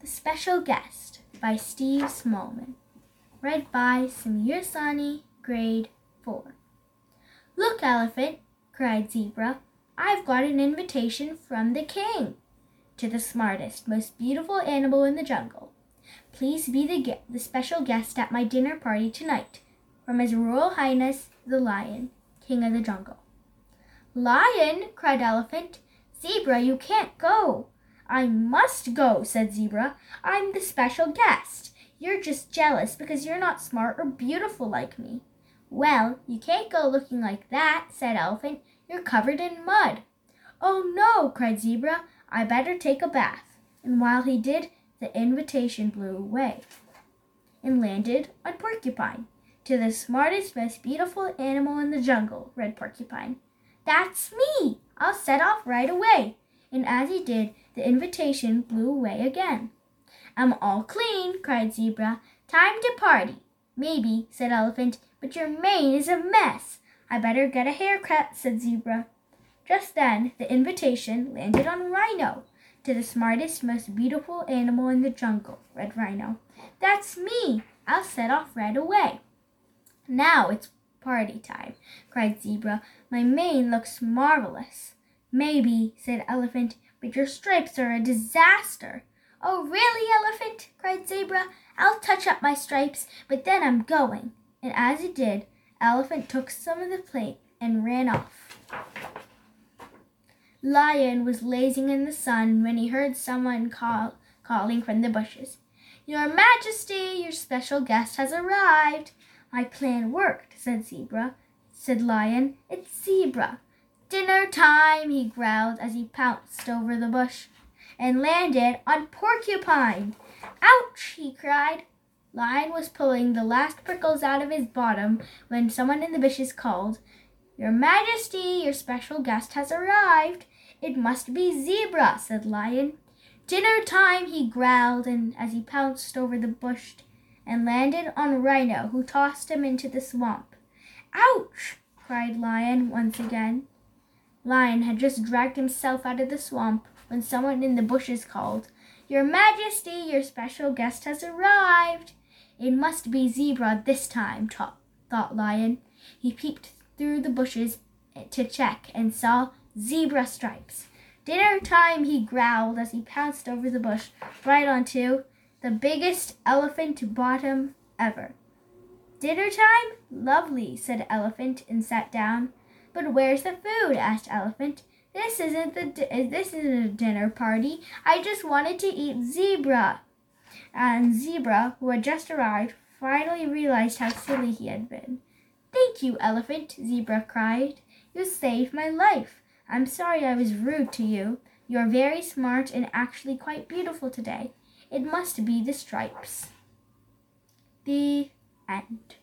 The Special Guest by Steve Smallman. Read by Semyosani, Grade 4. "Look, Elephant," cried Zebra, "I've got an invitation from the king to the smartest, most beautiful animal in the jungle. Please be the special guest at my dinner party tonight, from His Royal Highness the Lion, King of the Jungle." "Lion!" cried Elephant. "Zebra, you can't go." "I must go," said Zebra. "I'm the special guest. You're just jealous because you're not smart or beautiful like me." "Well, you can't go looking like that," said Elephant. "You're covered in mud." "Oh no," cried Zebra. "I better take a bath." And while he did, the invitation blew away and landed on Porcupine. "To the smartest, most beautiful animal in the jungle," read Porcupine. "That's me! I'll set off right away." And as he did, the invitation blew away again. "I'm all clean," cried Zebra. "Time to party." "Maybe," said Elephant, "but your mane is a mess." "I better get a haircut," said Zebra. Just then, the invitation landed on Rhino. "To the smartest, most beautiful animal in the jungle," read Rhino. "That's me! I'll set off right away." "Now it's party time," cried Zebra. "My mane looks marvelous." "Maybe," said Elephant, "but your stripes are a disaster." "Oh, really, Elephant?" cried Zebra. "I'll touch up my stripes, but then I'm going." And as he did, Elephant took some of the plate and ran off. Lion was lazing in the sun when he heard someone calling from the bushes. "Your Majesty, your special guest has arrived." "My plan worked," said Lion. "It's Zebra." "Dinner time," he growled as he pounced over the bush and landed on Porcupine. "Ouch," he cried. Lion was pulling the last prickles out of his bottom when someone in the bushes called, "Your Majesty, your special guest has arrived." "It must be Zebra," said Lion. "Dinner time," he growled as he pounced over the bush and landed on Rhino, who tossed him into the swamp. "Ouch!" cried Lion once again. Lion had just dragged himself out of the swamp when someone in the bushes called, "Your Majesty, your special guest has arrived." "It must be Zebra this time," thought Lion. He peeped through the bushes to check and saw zebra stripes. "Dinner time," he growled as he pounced over the bush right onto the biggest elephant bottom ever. "Dinner time? Lovely," said Elephant and sat down. "But where's the food?" asked Elephant. This isn't a dinner party. I just wanted to eat Zebra." And Zebra, who had just arrived, finally realized how silly he had been. "Thank you, Elephant," Zebra cried. "You saved my life. I'm sorry I was rude to you. You're very smart and actually quite beautiful today. It must be the stripes." The end.